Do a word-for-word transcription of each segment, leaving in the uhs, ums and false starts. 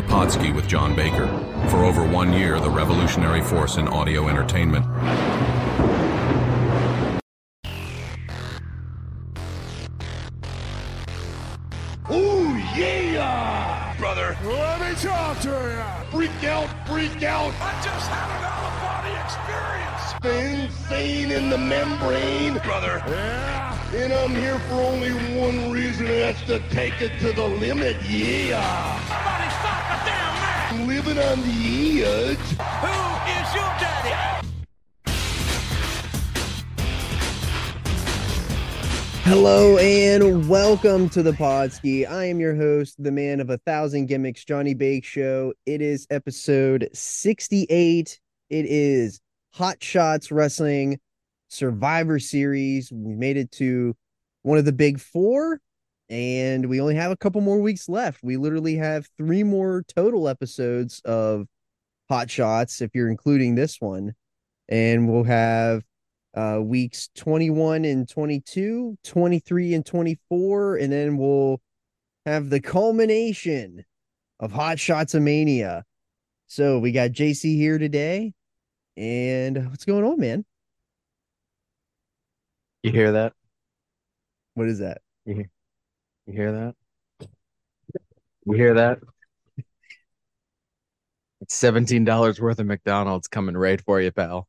the Podski with John Baker, for over one year the revolutionary force in audio entertainment. Ooh, yeah! Brother, let me talk to you! Freak out, freak out! I just had an out-of-body experience! The insane in the membrane! Brother, yeah! And I'm here for only one reason, and that's to take it to the limit, yeah! Somebody stop the damn man! Living on the edge! Who is your daddy? Hello and welcome to the Podski. I am your host, the man of a thousand gimmicks, Johnny Bake Show. It is episode sixty-eight. It is Hot Shots Wrestling Survivor Series. We made it to one of the big four, and we only have a couple more weeks left. We literally have three more total episodes of Hot Shots, if you're including this one, and we'll have uh, weeks twenty-one and twenty-two, twenty-three and twenty-four, and then we'll have the culmination of Hot Shots-a-Mania. So we got J C here today, and what's going on, man? You hear that? What is that? You hear, you hear that? We hear that? It's seventeen dollars worth of McDonald's coming right for you, pal.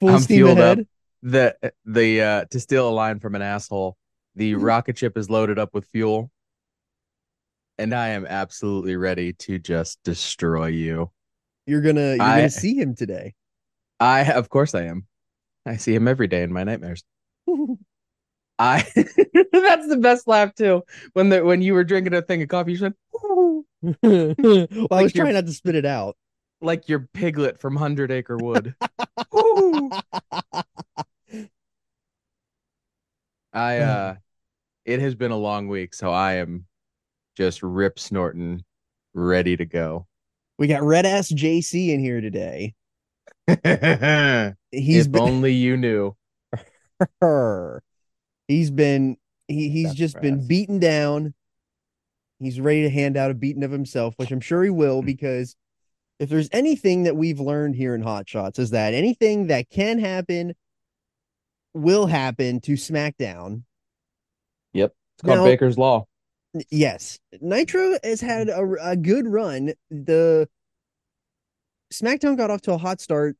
Full I'm steam fueled ahead. Up. The, the, uh, to steal a line from an asshole, the rocket ship is loaded up with fuel, and I am absolutely ready to just destroy you. You're gonna you're I, gonna see him today. I of course I am. I see him every day in my nightmares. I that's the best laugh too. When the when you were drinking a thing of coffee, you said, like well, I was trying not to spit it out. Like your piglet from Hundred Acre Wood. I uh it has been a long week, so I am just rip snorting, ready to go. We got red ass J C in here today. He's if been... only you knew. he's been he he's That's just been ass. beaten down. He's ready to hand out a beating of himself, which I'm sure he will, because if there's anything that we've learned here in Hot Shots is that anything that can happen will happen to SmackDown. Yep, it's called now, Baker's Law. Yes, Nitro has had a, a good run. The SmackDown got off to a hot start.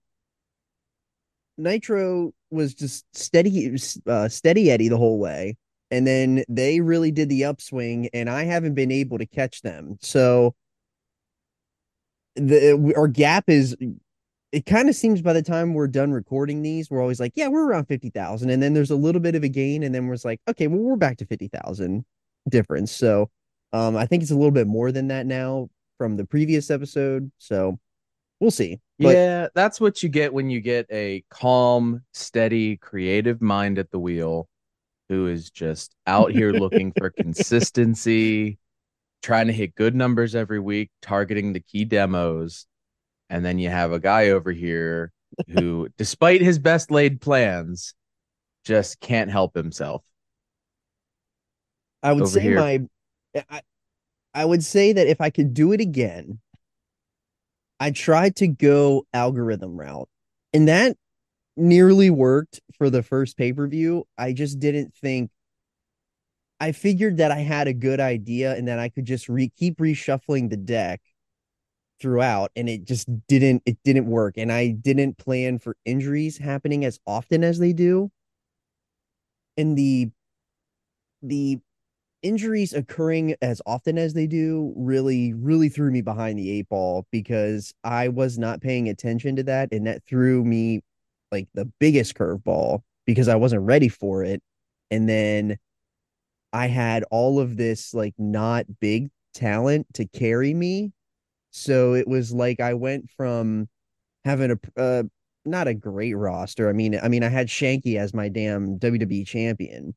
Nitro was just steady, uh, steady Eddie the whole way, and then they really did the upswing. And I haven't been able to catch them, so the our gap is. It kind of seems by the time we're done recording these, we're always like, yeah, we're around fifty thousand, and then there's a little bit of a gain, and then we're like, okay, well, we're back to fifty thousand. Difference. So um I think it's a little bit more than that now from the previous episode, so we'll see. But yeah, that's what you get when you get a calm, steady, creative mind at the wheel who is just out here looking for consistency, trying to hit good numbers every week, targeting the key demos, and then you have a guy over here who despite his best laid plans just can't help himself. I would Over say here. my, I, I would say that if I could do it again, I tried to go algorithm route, and that nearly worked for the first pay-per-view. I just didn't think, I figured that I had a good idea and that I could just re keep reshuffling the deck throughout. And it just didn't, it didn't work. And I didn't plan for injuries happening as often as they do. And the, the, injuries occurring as often as they do really, really threw me behind the eight ball because I was not paying attention to that. And that threw me like the biggest curveball because I wasn't ready for it. And then I had all of this like not big talent to carry me. So it was like I went from having a uh, not a great roster. I mean, I mean, I had Shanky as my damn W W E champion.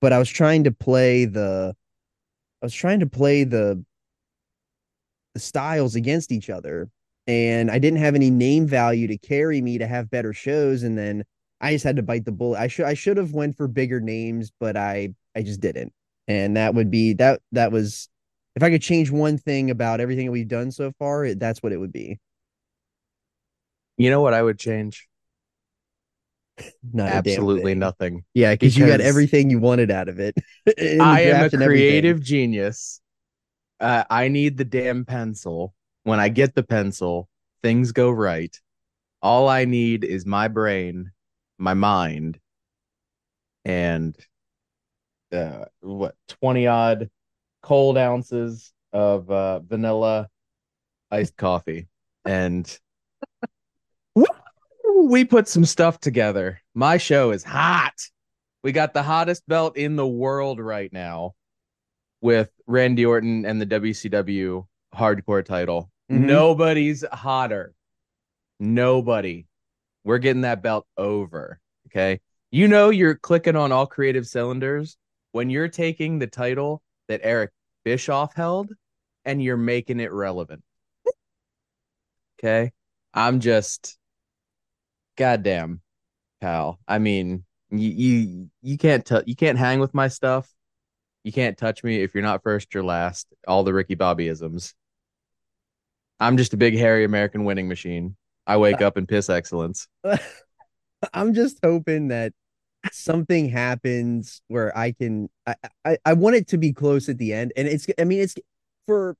But I was trying to play the, I was trying to play the, the styles against each other, and I didn't have any name value to carry me to have better shows. And then I just had to bite the bullet. I should I should have went for bigger names, but I I just didn't. And that would be that. That was, if I could change one thing about everything that we've done so far, it, that's what it would be. You know what I would change? Not absolutely nothing. Yeah, because you got everything you wanted out of it. I am a creative everything. genius. Uh, I need the damn pencil. When I get the pencil, things go right. All I need is my brain, my mind, and uh, what, twenty odd cold ounces of uh, vanilla iced coffee. And we put some stuff together. My show is hot. We got the hottest belt in the world right now with Randy Orton and the W C W hardcore title. Mm-hmm. Nobody's hotter. Nobody. We're getting that belt over. Okay. You know, you're clicking on all creative cylinders when you're taking the title that Eric Bischoff held and you're making it relevant. Okay. I'm just. Goddamn, pal. I mean, you you, you can't t- you can't hang with my stuff. You can't touch me if you're not first, you're last. All the Ricky Bobbyisms. I'm just a big hairy American winning machine. I wake up and piss excellence. I'm just hoping that something happens where I can. I, I I want it to be close at the end, and it's. I mean, it's for.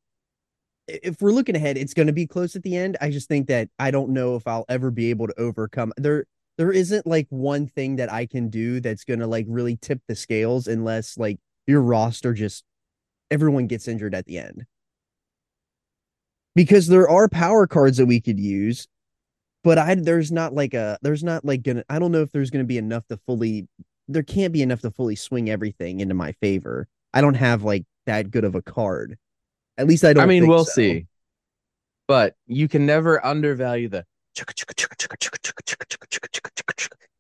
If we're looking ahead, it's going to be close at the end. I just think that I don't know if I'll ever be able to overcome. There there isn't like one thing that I can do that's going to like really tip the scales unless like your roster just everyone gets injured at the end. Because there are power cards that we could use, but I there's not like a there's not like gonna I don't know if there's going to be enough to fully there can't be enough to fully swing everything into my favor. I don't have like that good of a card. At least I don't. I mean, think we'll so. see. But you can never undervalue the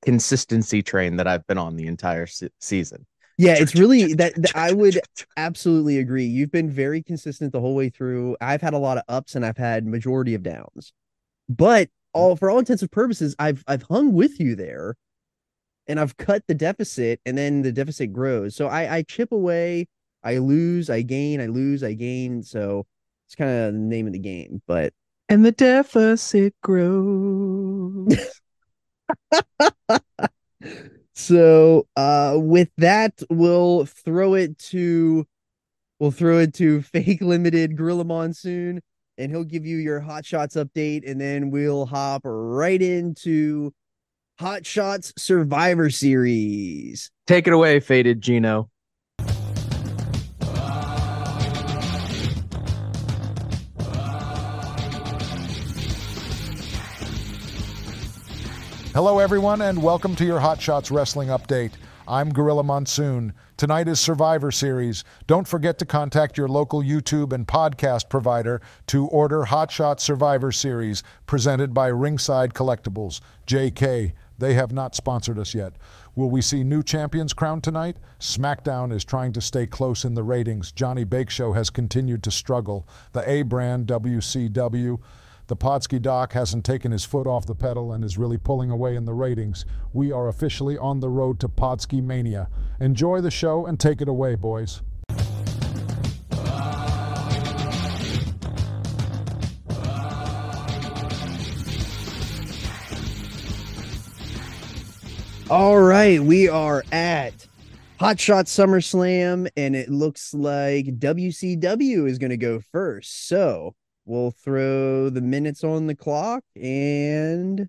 consistency train that I've been on the entire se- season. Yeah, it's really that, that I would absolutely agree. You've been very consistent the whole way through. I've had a lot of ups and I've had majority of downs. But all for all intents and purposes, I've I've hung with you there and I've cut the deficit and then the deficit grows. So I, I chip away. I lose, I gain, I lose, I gain. So it's kind of the name of the game. But and the deficit grows. So uh, with that, we'll throw it to we'll throw it to Fake Limited Gorilla Monsoon, and he'll give you your Hot Shots update, and then we'll hop right into Hot Shots Survivor Series. Take it away, Faded Gino. Hello, everyone, and welcome to your Hot Shots Wrestling Update. I'm Gorilla Monsoon. Tonight is Survivor Series. Don't forget to contact your local YouTube and podcast provider to order Hot Shots Survivor Series, presented by Ringside Collectibles, J K. They have not sponsored us yet. Will we see new champions crowned tonight? SmackDown is trying to stay close in the ratings. Johnny Bake Show has continued to struggle. The A brand, W C W. The Podsky Doc hasn't taken his foot off the pedal and is really pulling away in the ratings. We are officially on the road to Podsky Mania. Enjoy the show and take it away, boys. All right, we are at Hot Shot SummerSlam, and it looks like W C W is going to go first. So we'll throw the minutes on the clock and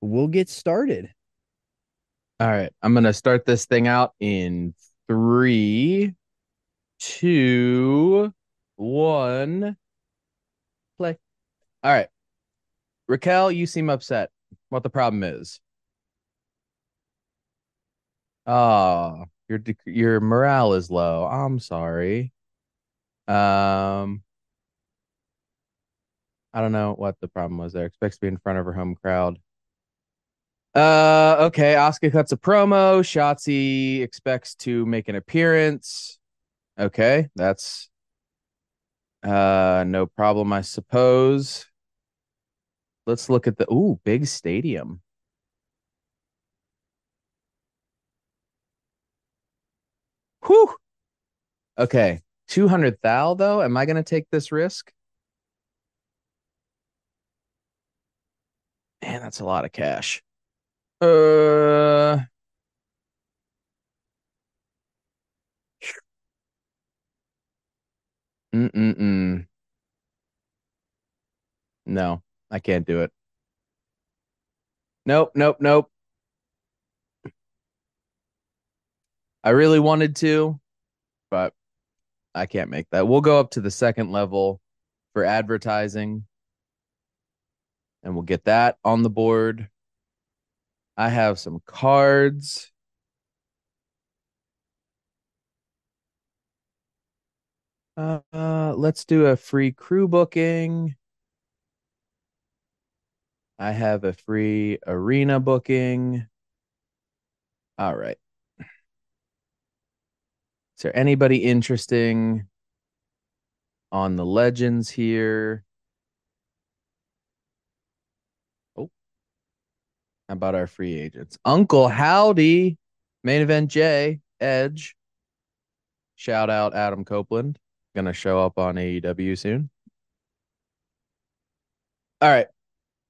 we'll get started. All right. I'm going to start this thing out in three, two, one. Play. All right. Raquel, you seem upset. What the problem is? Oh, your, your morale is low. I'm sorry. Um... I don't know what the problem was there. Expects to be in front of her home crowd. Uh, okay, Asuka cuts a promo. Shotzi expects to make an appearance. Okay, that's uh, no problem, I suppose. Let's look at the... Ooh, big stadium. Whew! Okay. two hundred thou though. Am I going to take this risk? Man, that's a lot of cash. Uh, Mm-mm-mm. No, I can't do it. Nope, nope, nope. I really wanted to, but I can't make that. We'll go up to the second level for advertising, and we'll get that on the board. I have some cards. Uh, uh, let's do a free crew booking. I have a free arena booking. All right. Is there anybody interesting on the legends here? Oh, how about our free agents? Uncle Howdy, Main Event J, Edge. Shout out Adam Copeland. Gonna show up on A E W soon. All right.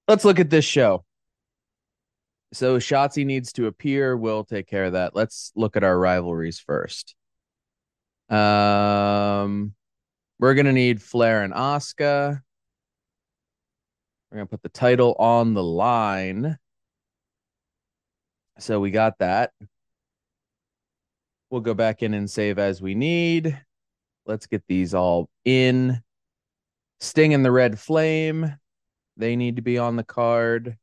Let's look at this show. So Shotzi needs to appear. We'll take care of that. Let's look at our rivalries first. Um, we're going to need Flair and Asuka. We're going to put the title on the line. So we got that. We'll go back in and save as we need. Let's get these all in. Sting and the Red Flame. They need to be on the card.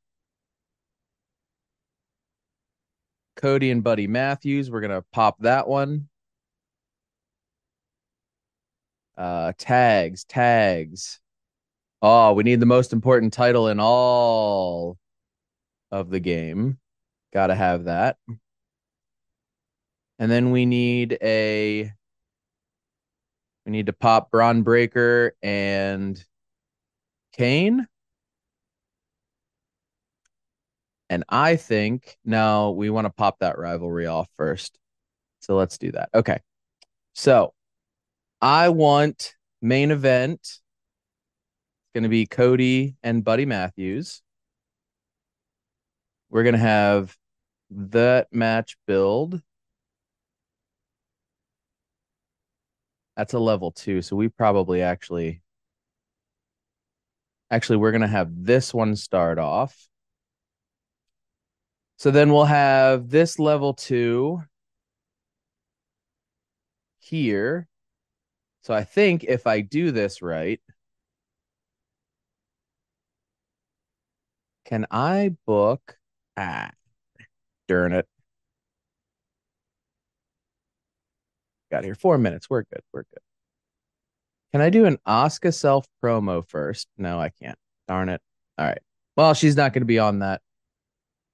Cody and Buddy Matthews. We're going to pop that one. Uh, tags, tags. Oh, we need the most important title in all of the game. Got to have that. And then we need a... We need to pop Braun Breaker and Kane. And I think, no, we want to pop that rivalry off first. So let's do that. Okay. So I want main event. It's going to be Cody and Buddy Matthews. We're going to have that match build. That's a level two. So we probably actually, actually, we're going to have this one start off. So then we'll have this level two here. So I think if I do this right, can I book? Ah, darn it. Got here four minutes. We're good. We're good. Can I do an Asuka self promo first? No, I can't. Darn it. All right. Well, she's not going to be on that.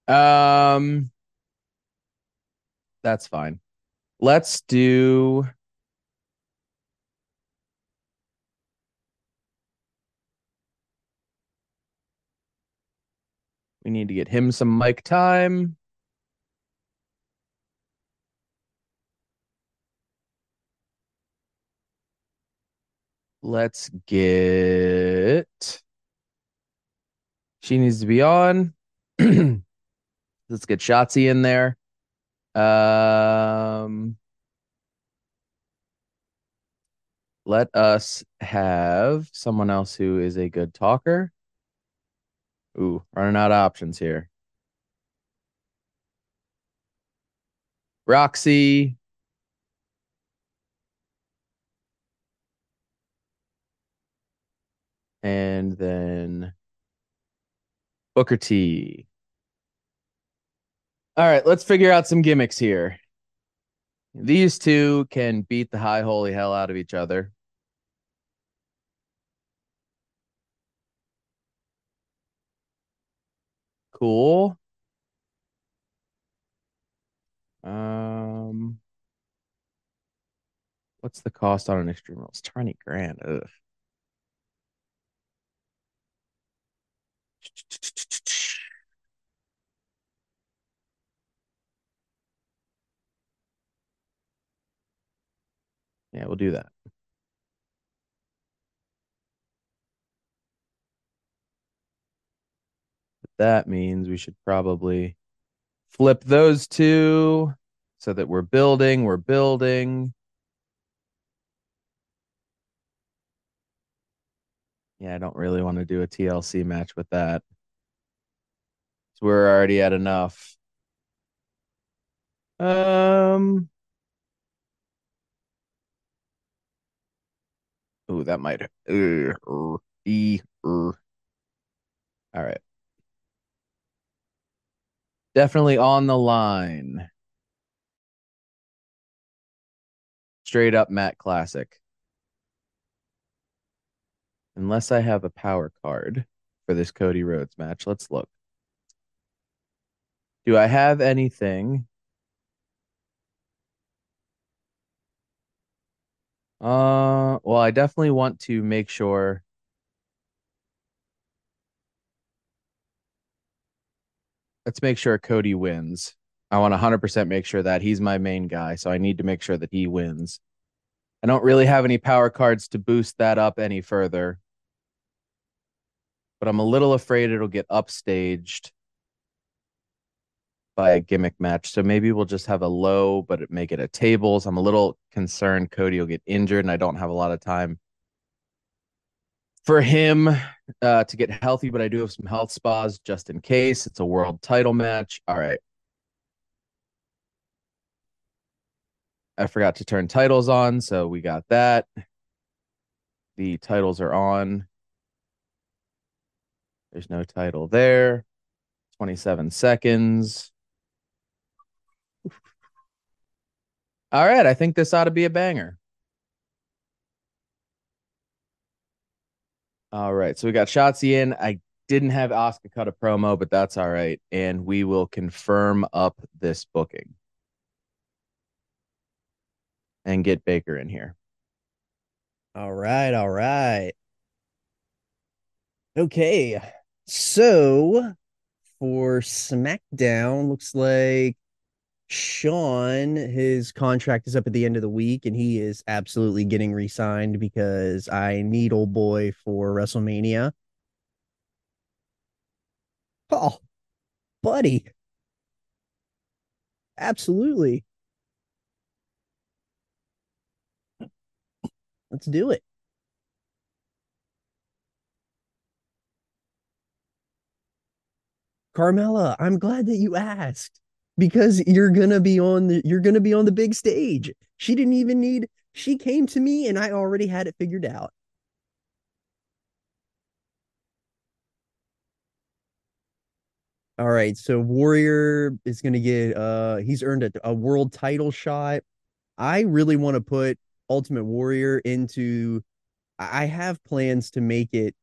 Um, that's fine. Let's do. We need to get him some mic time. Let's get. She needs to be on. Let's get Shotzi in there. Um, let us have someone else who is a good talker. Ooh, running out of options here. Roxy. And then Booker T. All right, let's figure out some gimmicks here. These two can beat the high holy hell out of each other. Cool. Um, what's the cost on an Extreme Rules? twenty grand. Ugh. Yeah, we'll do that. That means we should probably flip those two so that we're building, we're building. Yeah, I don't really want to do a T L C match with that. So we're already at enough. Um. Ooh, that might. Uh, uh, e, uh. All right. Definitely on the line. Straight up Matt Classic. Unless I have a power card for this Cody Rhodes match. Let's look. Do I have anything Uh, well, I definitely want to make sure let's make sure Cody wins. I want one hundred percent make sure that he's my main guy, so I need to make sure that he wins. I don't really have any power cards to boost that up any further, but I'm a little afraid it'll get upstaged by a gimmick match. So maybe we'll just have a low, but it make it a tables. I'm a little concerned Cody will get injured and I don't have a lot of time for him uh, to get healthy, but I do have some health spas just in case. It's a world title match. All right. I forgot to turn titles on, so we got that. The titles are on. There's no title there. twenty-seven seconds. All right, I think this ought to be a banger. All right, so we got Shotzi in. I didn't have Asuka cut a promo, but that's all right. And we will confirm up this booking. And get Baker in here. All right, all right. Okay, so for SmackDown, looks like Sean, his contract is up at the end of the week, and he is absolutely getting re-signed because I need old boy for WrestleMania. Oh, buddy. Absolutely. Let's do it. Carmella, I'm glad that you asked. Because you're gonna be on the you're gonna be on the big stage. She didn't even need. She came to me, and I already had it figured out. All right, so Warrior is gonna get. Uh, he's earned a, a world title shot. I really want to put Ultimate Warrior into. I have plans to make it.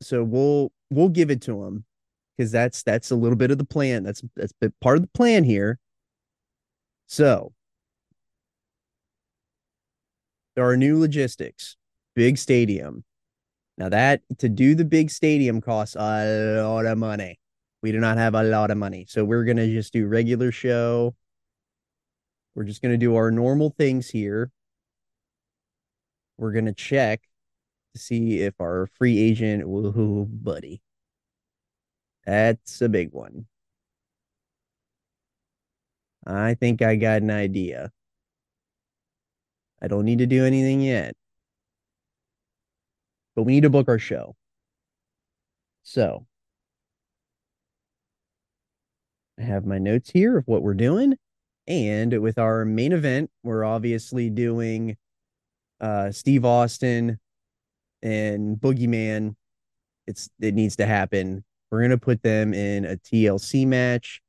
So we'll we'll give it to him. Because that's that's a little bit of the plan. That's that's part of the plan here. So there are new logistics. Big stadium. Now that to do the big stadium costs a lot of money. We do not have a lot of money. So we're gonna just do regular show. We're just gonna do our normal things here. We're gonna check to see if our free agent, woohoo, buddy. That's a big one. I think I got an idea. I don't need to do anything yet. But we need to book our show. So, I have my notes here of what we're doing. And with our main event, we're obviously doing uh, Steve Austin and Boogeyman. It's, it needs to happen. We're going to put them in a T L C match.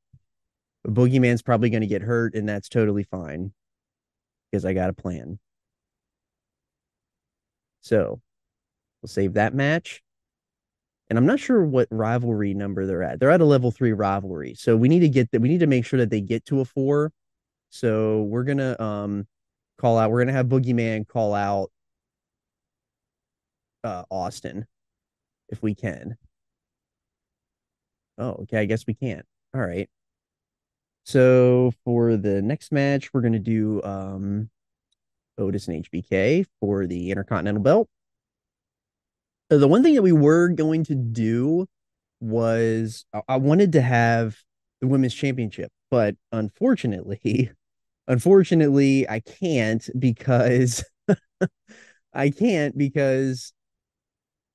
Boogeyman's probably going to get hurt, and that's totally fine. Because I got a plan. So, we'll save that match. And I'm not sure what rivalry number they're at. They're at a level three rivalry. So, we need to get that. We need to make sure that they get to a four. So, we're going to um, call out. We're going to have Boogeyman call out uh, Austin. If we can. Oh, okay, I guess we can't. All right. So for the next match, we're going to do um, Otis and H B K for the Intercontinental Belt. The one thing that we were going to do was I wanted to have the Women's Championship, but unfortunately, unfortunately, I can't because I can't because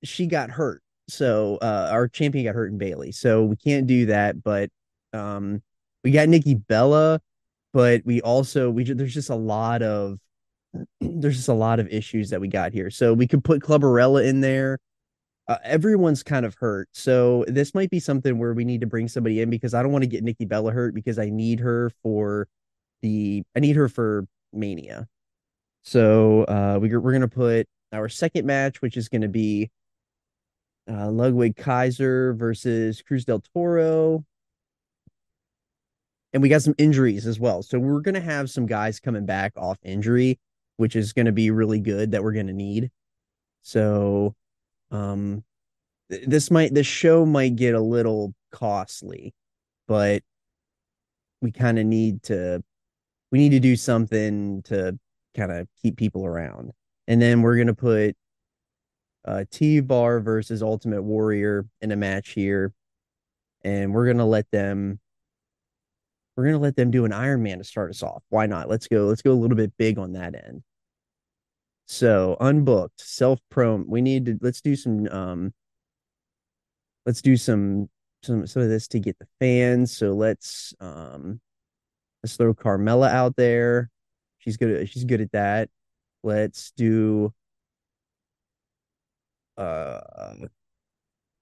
she got hurt. So uh, our champion got hurt in Bailey, so we can't do that. But um, we got Nikki Bella, but we also we there's just a lot of there's just a lot of issues that we got here. So we could put Clubberella in there. Uh, everyone's kind of hurt, so this might be something where we need to bring somebody in because I don't want to get Nikki Bella hurt because I need her for the I need her for Mania. So uh, we we're gonna put our second match, which is gonna be. Uh, Ludwig Kaiser versus Cruz del Toro. And we got some injuries as well. So we're going to have some guys coming back off injury, which is going to be really good that we're going to need. So um, th- this might, this show might get a little costly, but we kind of need to, we need to do something to kind of keep people around. And then we're going to put Uh, T-bar versus Ultimate Warrior in a match here, and we're gonna let them. We're gonna let them do an Iron Man to start us off. Why not? Let's go. Let's go a little bit big on that end. So unbooked, self-prom. We need to. Let's do some. Um. Let's do some some some of this to get the fans. So let's um. Let's throw Carmella out there. She's good. At, she's good at that. Let's do. Uh,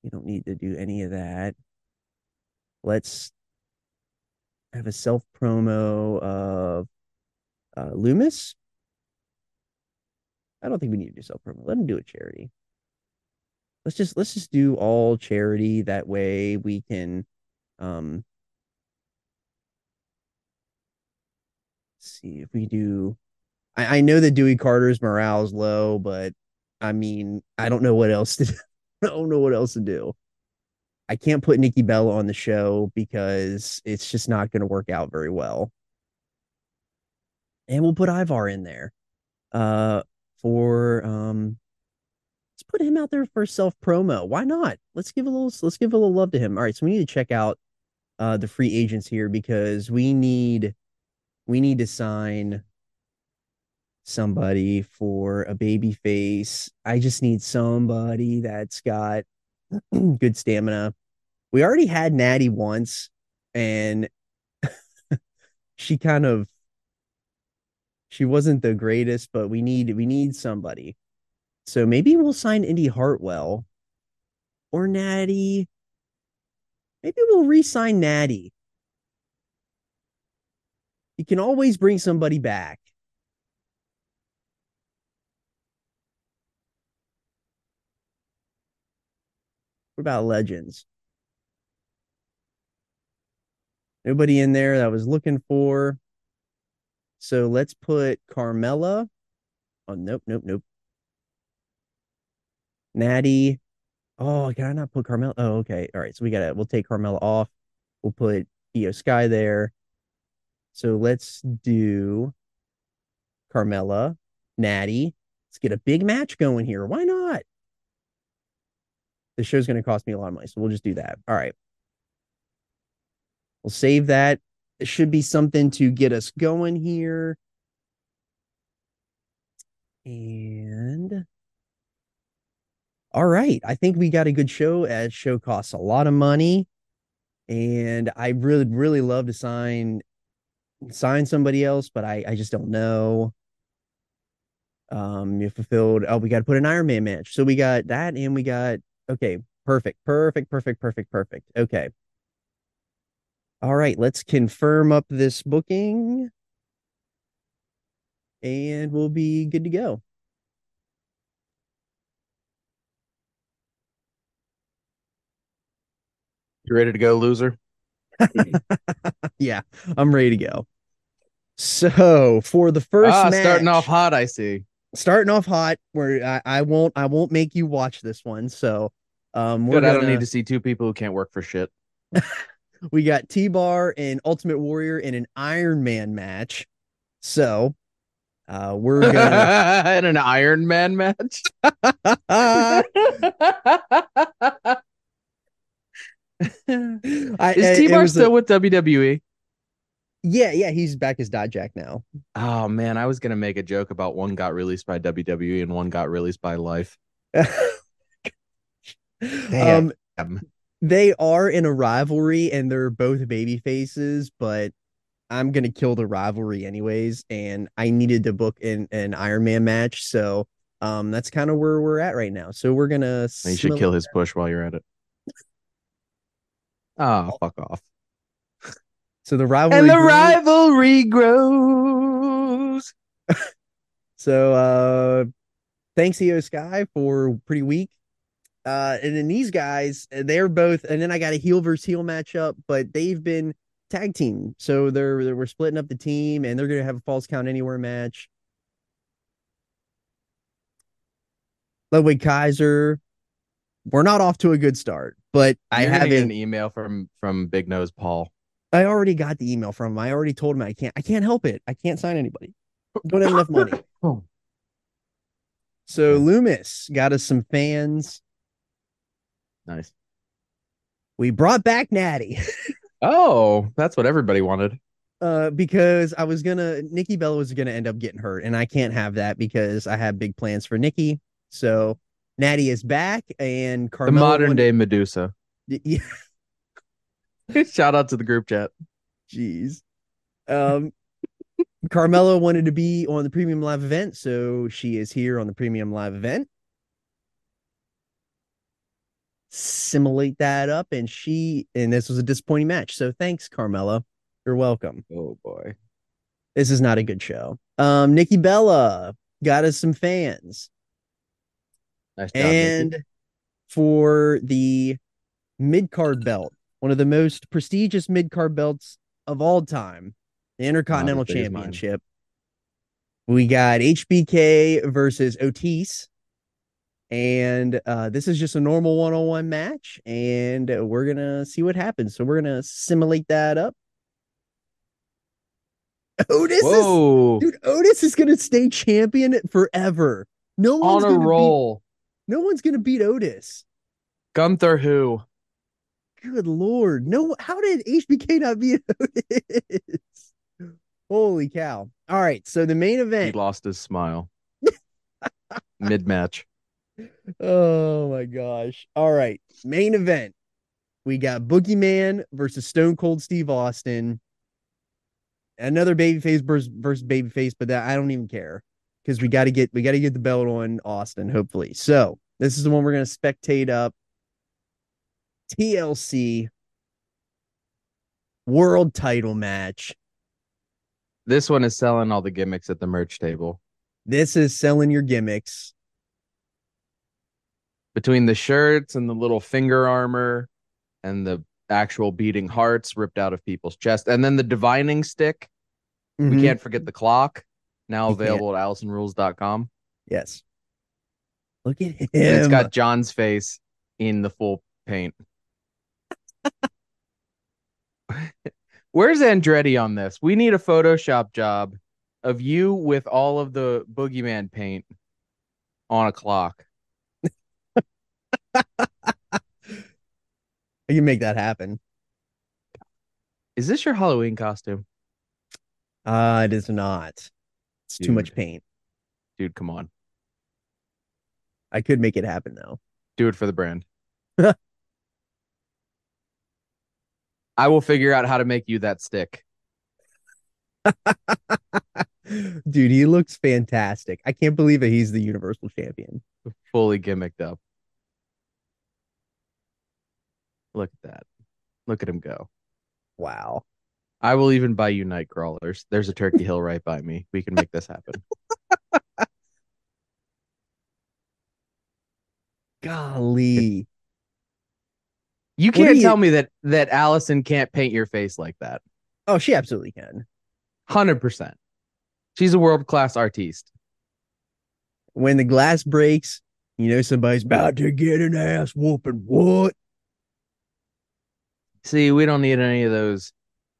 you don't need to do any of that. Let's have a self promo of uh, Loomis. I don't think we need to do self promo. Let him do a charity. Let's just let's just do all charity. That way we can um see if we do. I, I know that Dewey Carter's morale's low, but. I mean, I don't know what else to do. I don't know what else to do. I can't put Nikki Bella on the show because it's just not going to work out very well. And we'll put Ivar in there uh, for um, let's put him out there for self promo. Why not? Let's give a little let's give a little love to him. All right, so we need to check out uh, the free agents here because we need we need to sign. Somebody for a baby face. I just need somebody that's got good stamina. We already had Natty once, and she kind of she wasn't the greatest, but we need we need somebody. So maybe we'll sign Indy Hartwell or Natty. Maybe we'll re-sign Natty. You can always bring somebody back. What about legends? Nobody in there that I was looking for. So let's put Carmella. Oh, nope, nope, nope. Natty. Oh, can I not put Carmella? Oh, okay. All right. So we got to, we'll take Carmella off. We'll put Io Sky there. So let's do Carmella, Natty. Let's get a big match going here. Why not? The show's going to cost me a lot of money, so we'll just do that. All right. We'll save that. It should be something to get us going here. And all right. I think we got a good show. As show costs a lot of money. And I really, really love to sign sign somebody else, but I, I just don't know. Um, you fulfilled. Oh, we got to put an Iron Man match. So we got that and we got okay, perfect, perfect, perfect, perfect, perfect. Okay. All right, let's confirm up this booking. And we'll be good to go. You ready to go, loser? Yeah, I'm ready to go. So for the first ah, match, starting off hot, I see. Starting off hot, where I, I won't, I won't make you watch this one. So, um, we're Good, gonna, I don't need to see two people who can't work for shit. We got T-Bar and Ultimate Warrior in an Iron Man match. So, Uh, we're gonna... in an Iron Man match. I, Is T-bar still a... with W W E? Yeah, yeah, he's back as Dijak now. Oh man, I was gonna make a joke about one got released by W W E and one got released by Life. Damn. Um, they are in a rivalry and they're both baby faces, but I'm gonna kill the rivalry anyways. And I needed to book in an Iron Man match, so um, that's kind of where we're at right now. So we're gonna. You should kill his push while you're at it. Oh, fuck off. So the rivalry and the grows. rivalry grows. So uh, thanks, E O Sky, for pretty weak. Uh, and then these guys, they're both. And then I got a heel versus heel matchup, but they've been tag team, so they're, they're we're splitting up the team, and they're gonna have a false count anywhere match. Ludwig Kaiser. We're not off to a good start, but You're I have an email from from Big Nose Paul. I already got the email from him. I already told him I can't. I can't help it. I can't sign anybody. Don't have enough money. Oh. So Loomis got us some fans. Nice. We brought back Natty. Oh, that's what everybody wanted. Uh, because I was gonna. Nikki Bella was gonna end up getting hurt, and I can't have that because I have big plans for Nikki. So Natty is back, and Carmella, the modern won- day Medusa. Yeah. Shout out to the group chat. Jeez. Um, Carmella wanted to be on the Premium Live event, so she is here on the Premium Live event. Simulate that up, and she and this was a disappointing match. So thanks, Carmella. You're welcome. Oh boy, this is not a good show. Um, Nikki Bella got us some fans. Nice job, and Nikki. For the mid-card belt. One of the most prestigious mid-card belts of all time, the Intercontinental Championship. We got H B K versus Otis. And uh, this is just a normal one-on-one match. And we're going to see what happens. So we're going to simulate that up. Otis Whoa. is, dude, Otis is going to stay champion forever. No one's on a gonna roll. Beat, no one's going to beat Otis. Gunther who? Good Lord. No, how did H B K not beat Otis? Holy cow. All right. So the main event. He lost his smile. Mid-match. Oh my gosh. All right. Main event. We got Boogeyman versus Stone Cold Steve Austin. Another babyface versus, versus babyface, but that I don't even care. Because we gotta get we gotta get the belt on Austin, hopefully. So this is the one we're gonna spectate up. T L C world title match. This one is selling all the gimmicks at the merch table. This is selling your gimmicks. Between the shirts and the little finger armor and the actual beating hearts ripped out of people's chest. And then the divining stick. Mm-hmm. We can't forget the clock. Now you available can't. at allison rules dot com. Yes. Look at him. And it's got John's face in the full paint. Where's Andretti on this? We need a Photoshop job of you with all of the Boogeyman paint on a clock. You make that happen. Is this your Halloween costume? Uh, it is not. It's dude. too much paint. Dude, come on. I could make it happen, though. Do it for the brand. I will figure out how to make you that stick. Dude, he looks fantastic. I can't believe that he's the Universal Champion. Fully gimmicked up. Look at that. Look at him go. Wow. I will even buy you night crawlers. There's a Turkey Hill right by me. We can make this happen. Golly. You can't you... tell me that that Allison can't paint your face like that. Oh, she absolutely can. one hundred percent. She's a world-class artiste. When the glass breaks, you know somebody's about to get an ass whooping. What? See, we don't need any of those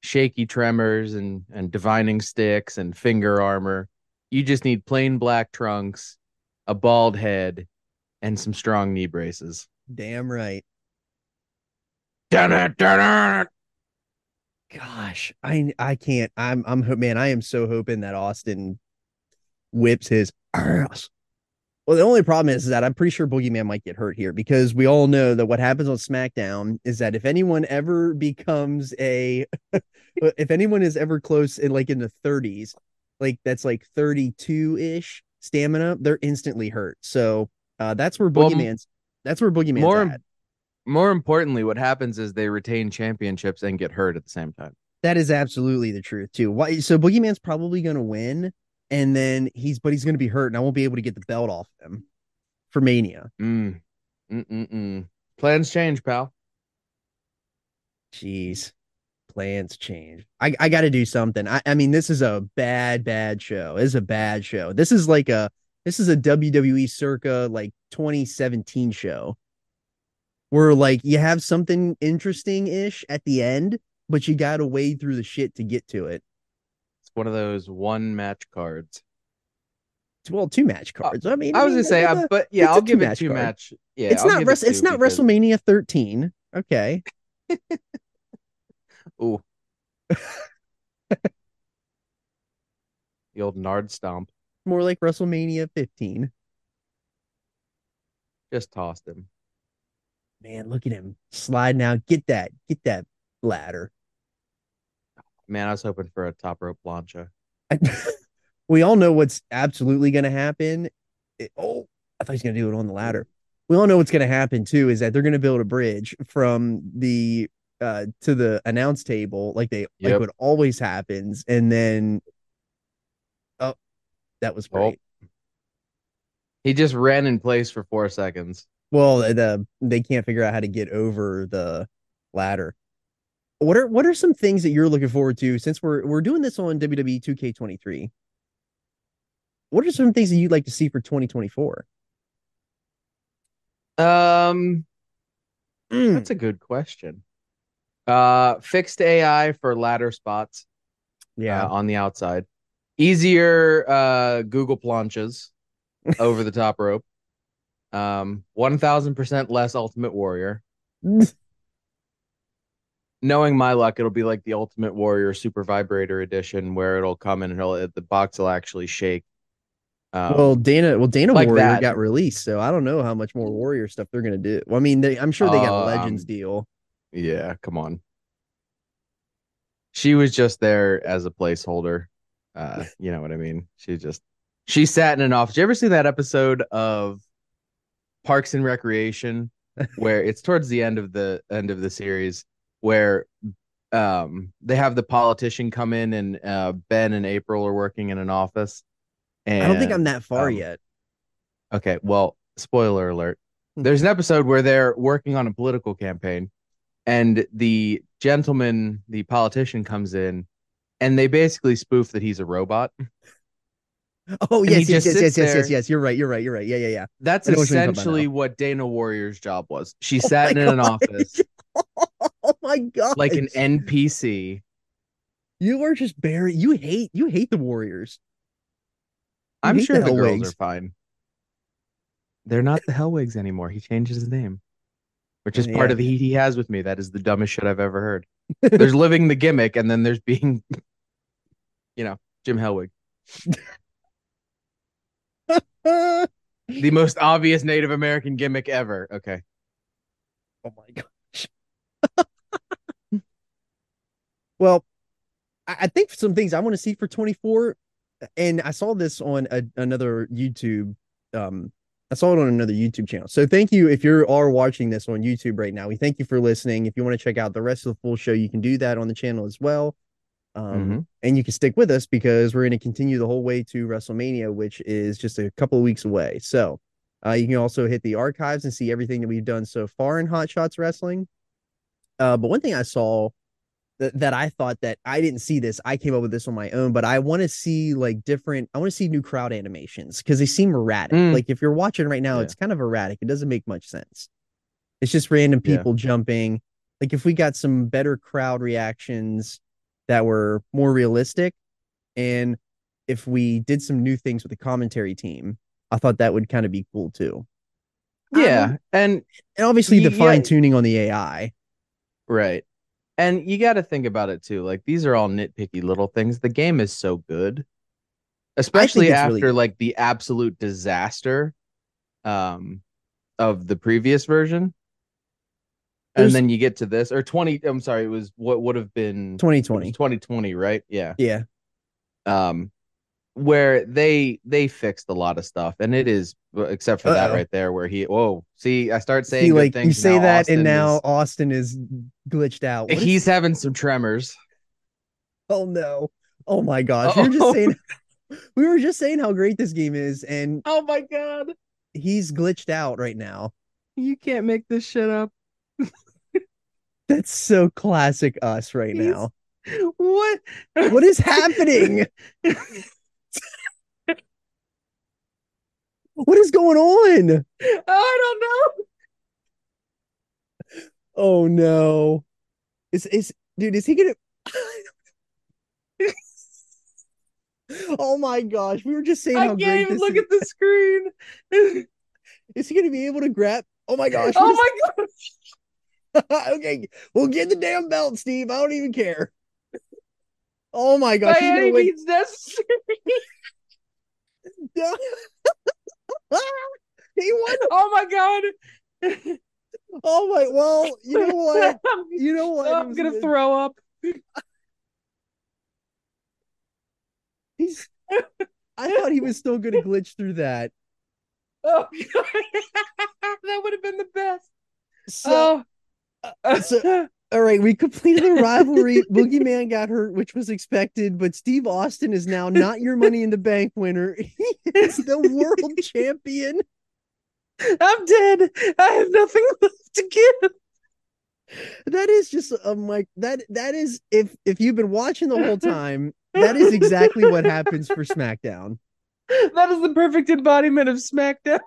shaky tremors and, and divining sticks and finger armor. You just need plain black trunks, a bald head, and some strong knee braces. Damn right. Gosh, I I can't. I'm I'm man. I am so hoping that Austin whips his ass. Well, the only problem is, is that I'm pretty sure Boogeyman might get hurt here, because we all know that what happens on SmackDown is that if anyone ever becomes a, if anyone is ever close in like in the thirties, like that's like thirty-two ish stamina, they're instantly hurt. So uh, that's where Boogeyman's. Well, that's where Boogeyman's more, at. More importantly, what happens is they retain championships and get hurt at the same time. That is absolutely the truth too. Why? So Boogeyman's probably going to win. And then he's, but he's going to be hurt, and I won't be able to get the belt off him for Mania. Mm. Mm-mm-mm. Plans change, pal. Jeez. Plans change. I, I got to do something. I, I mean, this is a bad, bad show. This is a bad show. This is like a, this is a W W E circa like twenty seventeen show where like you have something interesting-ish at the end, but you got to wade through the shit to get to it. One of those one match cards. Well, two match cards. I mean, I was gonna say, a, but yeah, I'll give it two card. match. Yeah, it's I'll not. Res- it it's not because... WrestleMania thirteen. Okay. Ooh. The old nard stomp. More like WrestleMania fifteen. Just tossed him. Man, look at him sliding out. Get that. Get that ladder. Man, I was hoping for a top rope plancha. We all know what's absolutely going to happen. It, oh, I thought he was going to do it on the ladder. We all know what's going to happen, too, is that they're going to build a bridge from the uh, to the announce table, like they yep. like what always happens. And then, oh, that was great. Oh. He just ran in place for four seconds. Well, the, they can't figure out how to get over the ladder. What are what are some things that you're looking forward to, since we're we're doing this on W W E two K twenty-three? What are some things that you'd like to see for twenty twenty-four? Um, mm. That's a good question. Uh, fixed A I for ladder spots. Yeah, uh, on the outside, easier uh, Google planches over the top rope. Um, one thousand percent less Ultimate Warrior. Knowing my luck, it'll be like the Ultimate Warrior Super Vibrator Edition, where it'll come in and it'll, the box will actually shake. Um, well, Dana, well, Dana like Warrior that. got released, so I don't know how much more Warrior stuff they're gonna do. Well, I mean, they, I'm sure they got uh, a Legends um, deal. Yeah, come on. She was just there as a placeholder. Uh, you know what I mean? She just she sat in an office. Did you ever see that episode of Parks and Recreation where it's towards the end of the end of the series? Where um, they have the politician come in, and uh, Ben and April are working in an office. And I don't think I'm that far um, yet. Okay, well, spoiler alert. There's an episode where they're working on a political campaign, and the gentleman, the politician, comes in, and they basically spoof that he's a robot. Oh, and yes, yes, yes, yes, yes, yes, yes. You're right, you're right, you're right. Yeah, yeah, yeah. That's essentially what Dana Warrior's job was. She oh sat in God. an office. Oh my God. Like an N P C. You are just buried. You hate you hate the Warriors. You I'm sure the, the girls are fine. They're not the Hellwigs anymore. He changed his name, which is yeah. part of the heat he has with me. That is the dumbest shit I've ever heard. There's living the gimmick, and then there's being, you know, Jim Hellwig. The most obvious Native American gimmick ever. Okay. Oh my God. Well, I think some things I want to see for twenty-four, and I saw this on a, another YouTube. Um, I saw it on another YouTube channel. So thank you if you are watching this on YouTube right now. We thank you for listening. If you want to check out the rest of the full show, you can do that on the channel as well. Um, mm-hmm. And you can stick with us because we're going to continue the whole way to WrestleMania, which is just a couple of weeks away. So uh, you can also hit the archives and see everything that we've done so far in Hot Shots Wrestling. Uh, but one thing I saw th- that I thought that I didn't see this, I came up with this on my own, but I want to see like different, I want to see new crowd animations because they seem erratic. Mm. Like if you're watching right now, yeah. it's kind of erratic. It doesn't make much sense. It's just random people yeah. jumping. Like if we got some better crowd reactions that were more realistic and if we did some new things with the commentary team, I thought that would kind of be cool too. Yeah. Um, and, and obviously the yeah, fine tuning on the A I. Right. And you got to think about it too. Like, these are all nitpicky little things. The game is so good, especially after really... like the absolute disaster um, of the previous version. There's... And then you get to this or twenty. I'm sorry. It was what would have been twenty twenty, twenty twenty. Right. Yeah. Yeah. Um, where they they fixed a lot of stuff, and it is except for Uh-oh. that right there where he whoa see I start saying see, good like things, you say that Austin and now is, Austin is glitched out. What he's is... having some tremors. Oh no! Oh my gosh! Uh-oh. We were just saying we were just saying how great this game is, and oh my god, he's glitched out right now. You can't make this shit up. That's so classic us right he's... now. What? What is happening? What is going on? I don't know. Oh no. Is is dude, is he gonna oh my gosh, we were just saying I how can't great even this look is. At the screen. Is he gonna be able to grab oh my gosh. Oh my just... gosh. Okay, well get the damn belt, Steve. I don't even care. Oh my gosh. By any means necessary. He won. Oh my god. Oh my well, you know what? You know what? I'm gonna good. throw up. He's I thought he was still gonna glitch through that. Oh god. That would have been the best. So, oh. uh, so all right, we completed the rivalry. Boogeyman got hurt, which was expected, but Steve Austin is now not your Money in the Bank winner. He is the world champion. I'm dead. I have nothing left to give. That is just a mic. That that is if if you've been watching the whole time, that is exactly what happens for SmackDown. That is the perfect embodiment of SmackDown.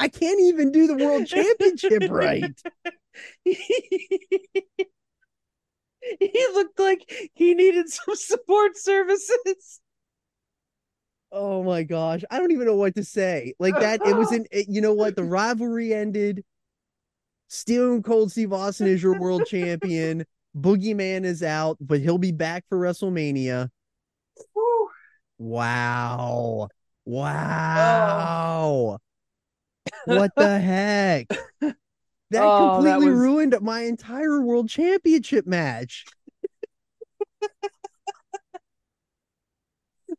I can't even do the world championship right. He looked like he needed some support services. Oh my gosh. I don't even know what to say. Like that, it was in, it, you know what? The rivalry ended. Stone Cold Steve Austin is your world champion. Boogeyman is out, but he'll be back for WrestleMania. Woo. Wow. Wow. Oh. What the heck? That oh, completely that was... ruined my entire world championship match.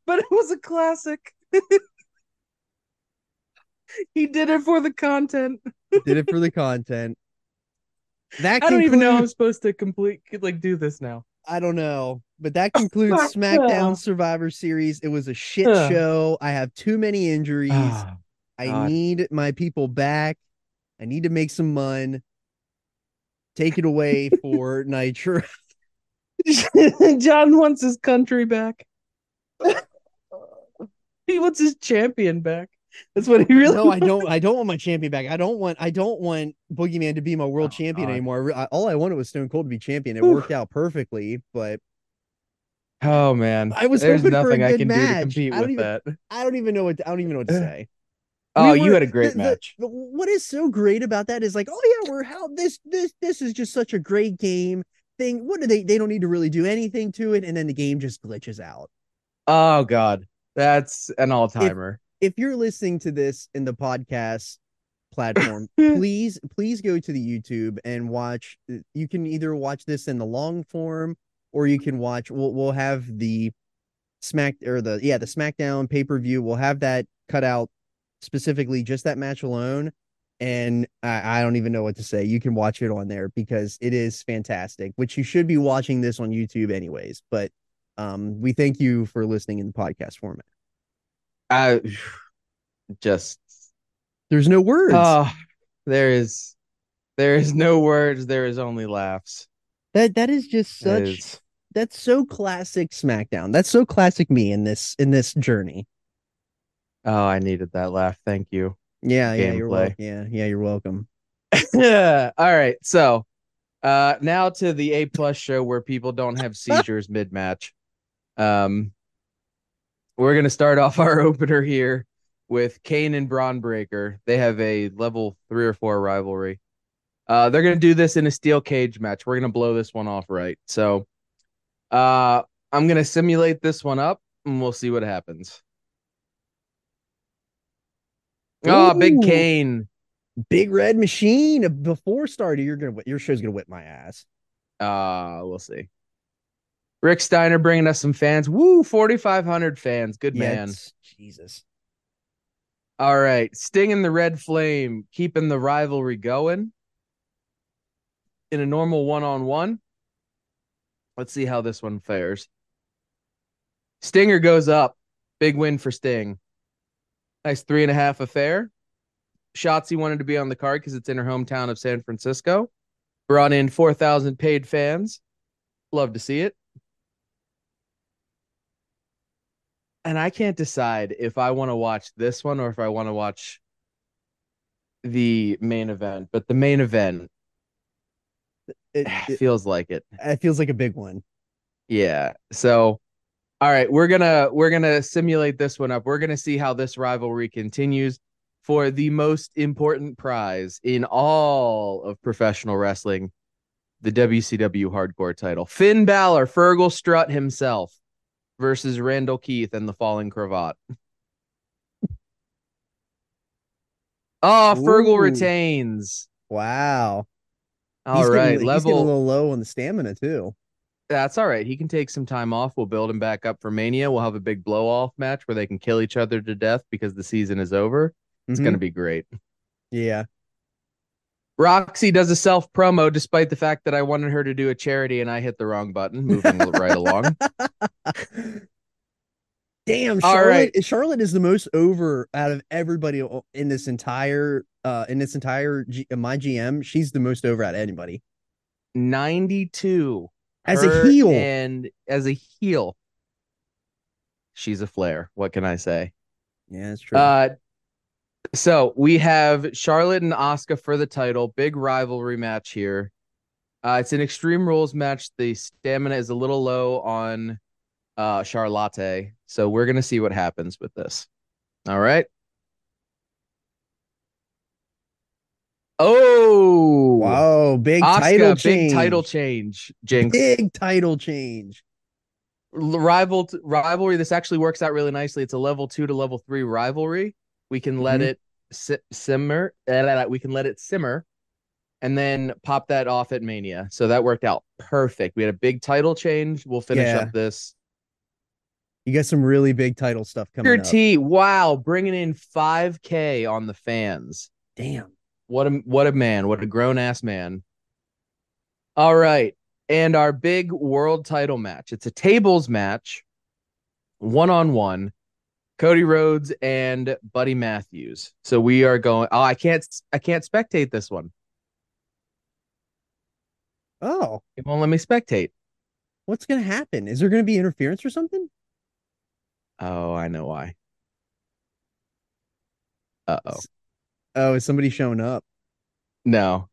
But it was a classic. He did it for the content. Did it for the content. That concludes... I don't even know how I'm supposed to complete like do this now. I don't know. But that concludes SmackDown Survivor Series. It was a shit show. I have too many injuries. I God. need my people back. I need to make some money. Take it away for Nitro. John wants his country back. He wants his champion back. That's what he really. No, wants. I don't. I don't want my champion back. I don't want. I don't want Boogeyman to be my world oh, champion God. anymore. I, all I wanted was Stone Cold to be champion. It Oof. worked out perfectly, but. Oh man, I was there's nothing I can match. do to compete with even, that. I don't even know what. I don't even know what to say. Oh, we were, you had a great the, match. The, what is so great about that is like, oh yeah, we're how this this this is just such a great game thing. What do they they don't need to really do anything to it, and then the game just glitches out. Oh god, that's an all timer. If, if you're listening to this in the podcast platform, please please go to the YouTube and watch. You can either watch this in the long form, or you can watch. We'll we'll have the Smack or the yeah the SmackDown pay per view. We'll have that cut out. Specifically just that match alone, and I, I don't even know what to say. You can watch it on there because it is fantastic, which you should be watching this on YouTube anyways, but um we thank you for listening in the podcast format. I just there's no words. Uh, there is there is no words, there is only laughs. That that is just such is. That's so classic SmackDown. That's so classic me in this in this journey. Oh, I needed that laugh. Thank you. Yeah, Game yeah, you're welcome. Yeah, yeah, you're welcome. Yeah. All right. So uh now to the A plus show where people don't have seizures mid-match. Um, we're going to start off our opener here with Kane and Braun Breaker. They have a level three or four rivalry. Uh, they're going to do this in a steel cage match. We're going to blow this one off right. So uh, I'm going to simulate this one up, and we'll see what happens. Ooh. Oh, big Kane. Big red machine. Before starter, you're gonna your show's gonna whip my ass. Uh, we'll see. Rick Steiner bringing us some fans. Woo, forty-five hundred fans. Good man. Yes. Jesus. All right. Sting and the Red Flame keeping the rivalry going in a normal one-on-one. Let's see how this one fares. Stinger goes up. Big win for Sting. Nice three and a half affair. Shotzi wanted to be on the card because it's in her hometown of San Francisco. Brought in four thousand paid fans. Love to see it. And I can't decide if I want to watch this one or if I want to watch the main event. But the main event, it, it feels like it. It feels like a big one. Yeah. So, all right, we're gonna we're gonna simulate this one up. We're gonna see how this rivalry continues for the most important prize in all of professional wrestling, the W C W hardcore title. Finn Balor, Fergal Strutt himself, versus Randall Keith and the Falling Cravat. Oh, ooh. Fergal retains. Wow. All he's right. Getting, level, he's getting a little low on the stamina, too. That's all right. He can take some time off. We'll build him back up for Mania. We'll have a big blow-off match where they can kill each other to death because the season is over. It's mm-hmm. going to be great. Yeah. Roxy does a self promo, despite the fact that I wanted her to do a charity and I hit the wrong button. Moving right along. Damn. Charlotte, right. Charlotte is the most over out of everybody in this entire, uh, in this entire G- my G M. She's the most over out of anybody. ninety-two as a heel and as a heel. She's a Flair. What can I say? Yeah, that's true. Uh, So we have Charlotte and Asuka for the title. Big rivalry match here. Uh, it's an Extreme Rules match. The stamina is a little low on uh, Charlotte. So we're going to see what happens with this. All right. Oh, wow. Big Asuka, title change. Big title change. Jinx. Big title change. Rival t- rivalry. This actually works out really nicely. It's a level two to level three rivalry. We can let mm-hmm. it si- simmer. Uh, we can let it simmer and then pop that off at Mania. So that worked out perfect. We had a big title change. We'll finish yeah. up this. You got some really big title stuff coming Peter up. T, wow, bringing in five K on the fans. Damn. What a, what a man. What a grown-ass man. All right. And our big world title match. It's a tables match, one-on-one. Cody Rhodes and Buddy Matthews. So we are going. Oh, I can't. I can't spectate this one. Oh, it won't let me spectate. What's going to happen? Is there going to be interference or something? Oh, I know why. Uh oh. Oh, is somebody showing up? No.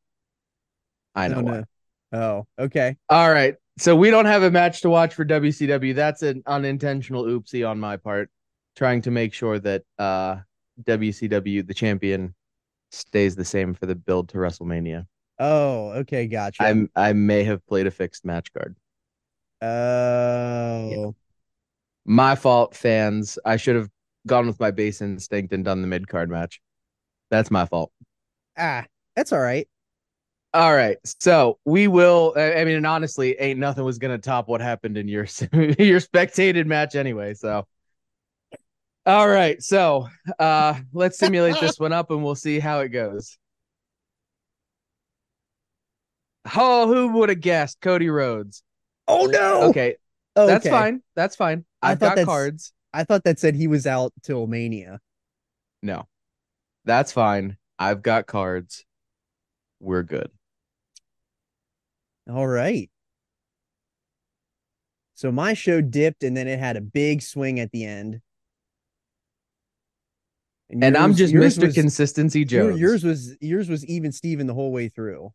I know oh, why. No. Oh, okay. All right. So we don't have a match to watch for W C W. That's an unintentional oopsie on my part. Trying to make sure that uh, W C W, the champion, stays the same for the build to WrestleMania. Oh, okay, gotcha. I'm, I may have played a fixed match card. Oh. Yeah. My fault, fans. I should have gone with my base instinct and done the mid-card match. That's my fault. Ah, that's all right. All right, so we will... I mean, and honestly, ain't nothing was going to top what happened in your, your spectated match anyway, so... All right, so uh, let's simulate this one up, and we'll see how it goes. Oh, who would have guessed? Cody Rhodes. Oh, no! Okay, oh, that's okay. fine. That's fine. I've got cards. I thought that said he was out till Mania. No, that's fine. I've got cards. We're good. All right. So my show dipped, and then it had a big swing at the end. And, and yours, I'm just Mister Was, Consistency Jones. Yours was yours was even Steven the whole way through.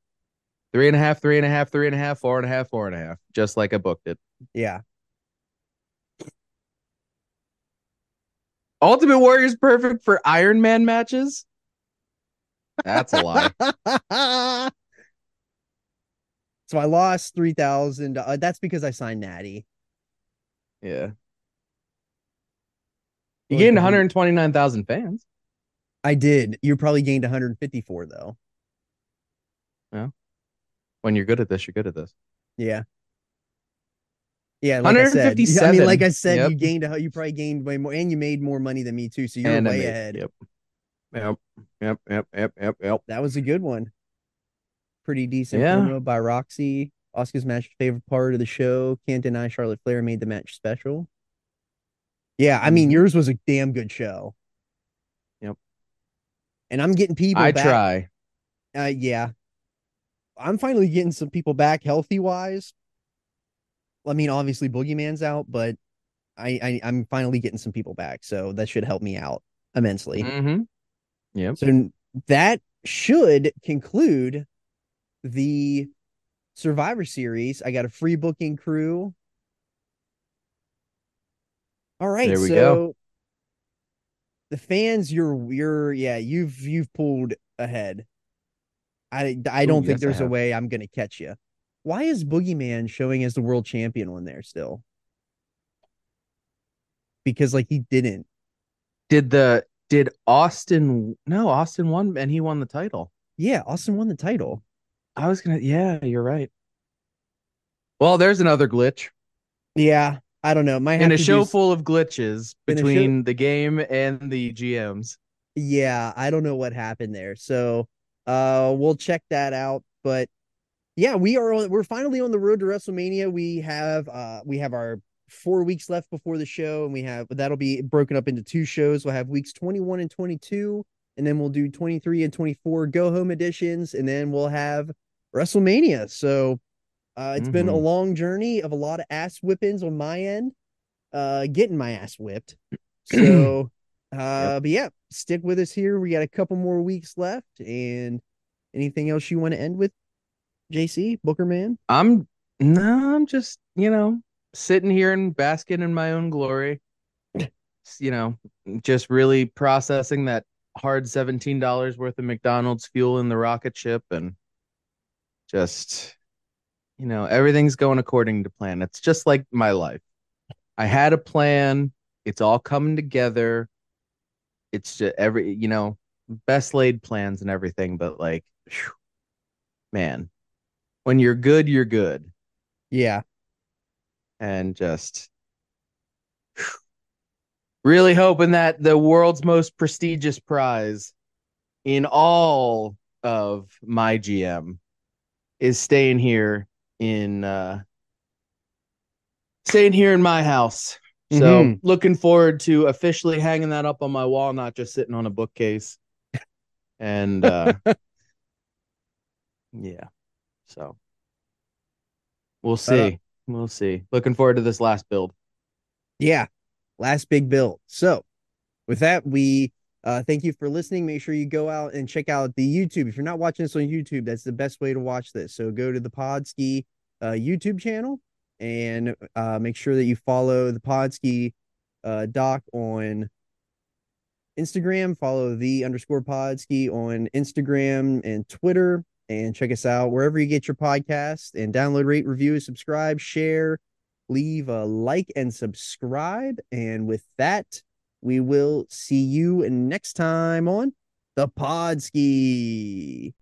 Three and a half, three and a half, three and a half, four and a half, four and a half. Just like I booked it. Yeah. Ultimate Warrior is perfect for Iron Man matches? That's a lie. So I lost three thousand dollars. Uh, that's because I signed Natty. Yeah. You gained one hundred twenty-nine thousand fans. I did. You probably gained one hundred fifty-four, though. Yeah. When you're good at this, you're good at this. Yeah. Yeah, like I said, I mean, like I said, yep. you gained a, you probably gained way more, and you made more money than me too. So you're way ahead. Yep. Yep. Yep. Yep. Yep. Yep. Yep. That was a good one. Pretty decent promo yeah. by Roxy. Asuka's match favorite part of the show. Can't deny Charlotte Flair made the match special. Yeah, I mean yours was a damn good show. Yep. And I'm getting people. I back. try. Uh, yeah. I'm finally getting some people back healthy wise. I mean, obviously, Boogeyman's out, but I, I, I'm finally getting some people back, so that should help me out immensely. Mm-hmm. Yeah. So that should conclude the Survivor Series. I got a free booking crew. All right, there we so go. The fans, you're, you're, yeah, you've, you've pulled ahead. I, I don't Ooh, think yes, there's a way I'm gonna catch you. Why is Boogeyman showing as the world champion on there still? Because like he didn't. Did the did Austin no, Austin won and he won the title. Yeah, Austin won the title. I was gonna yeah, you're right. Well, there's another glitch. Yeah, I don't know. Might have in a to show do... full of glitches between show... the game and the G Ms. Yeah, I don't know what happened there. So uh we'll check that out, but yeah, we are on, we're finally on the road to WrestleMania. We have uh we have our four weeks left before the show, and we have that'll be broken up into two shows. We'll have weeks twenty-one and twenty-two, and then we'll do twenty-three and twenty-four go home editions, and then we'll have WrestleMania. So uh it's mm-hmm. been a long journey of a lot of ass whippings on my end, uh getting my ass whipped. So uh yep. but yeah, stick with us here. We got a couple more weeks left, and anything else you want to end with? J C, Booker man? I'm no, I'm just, you know, sitting here and basking in my own glory. You know, just really processing that hard seventeen dollars worth of McDonald's fuel in the rocket ship, and just, you know, everything's going according to plan. It's just like my life. I had a plan. It's all coming together. It's just every, you know, best laid plans and everything, but like, whew, man. When you're good, you're good. Yeah. And just really hoping that the world's most prestigious prize in all of my G M is staying here in uh, staying here in my house. Mm-hmm. So looking forward to officially hanging that up on my wall, not just sitting on a bookcase. And uh, yeah. So we'll see. Uh, we'll see. Looking forward to this last build. Yeah. Last big build. So with that, we uh, thank you for listening. Make sure you go out and check out the YouTube. If you're not watching this on YouTube, that's the best way to watch this. So go to the Podski uh, YouTube channel, and uh, make sure that you follow the Podski uh, doc on Instagram. Follow the underscore Podski on Instagram and Twitter. And check us out wherever you get your podcast, and download, rate, review, subscribe, share, leave a like, and subscribe. And with that, we will see you next time on the Podski.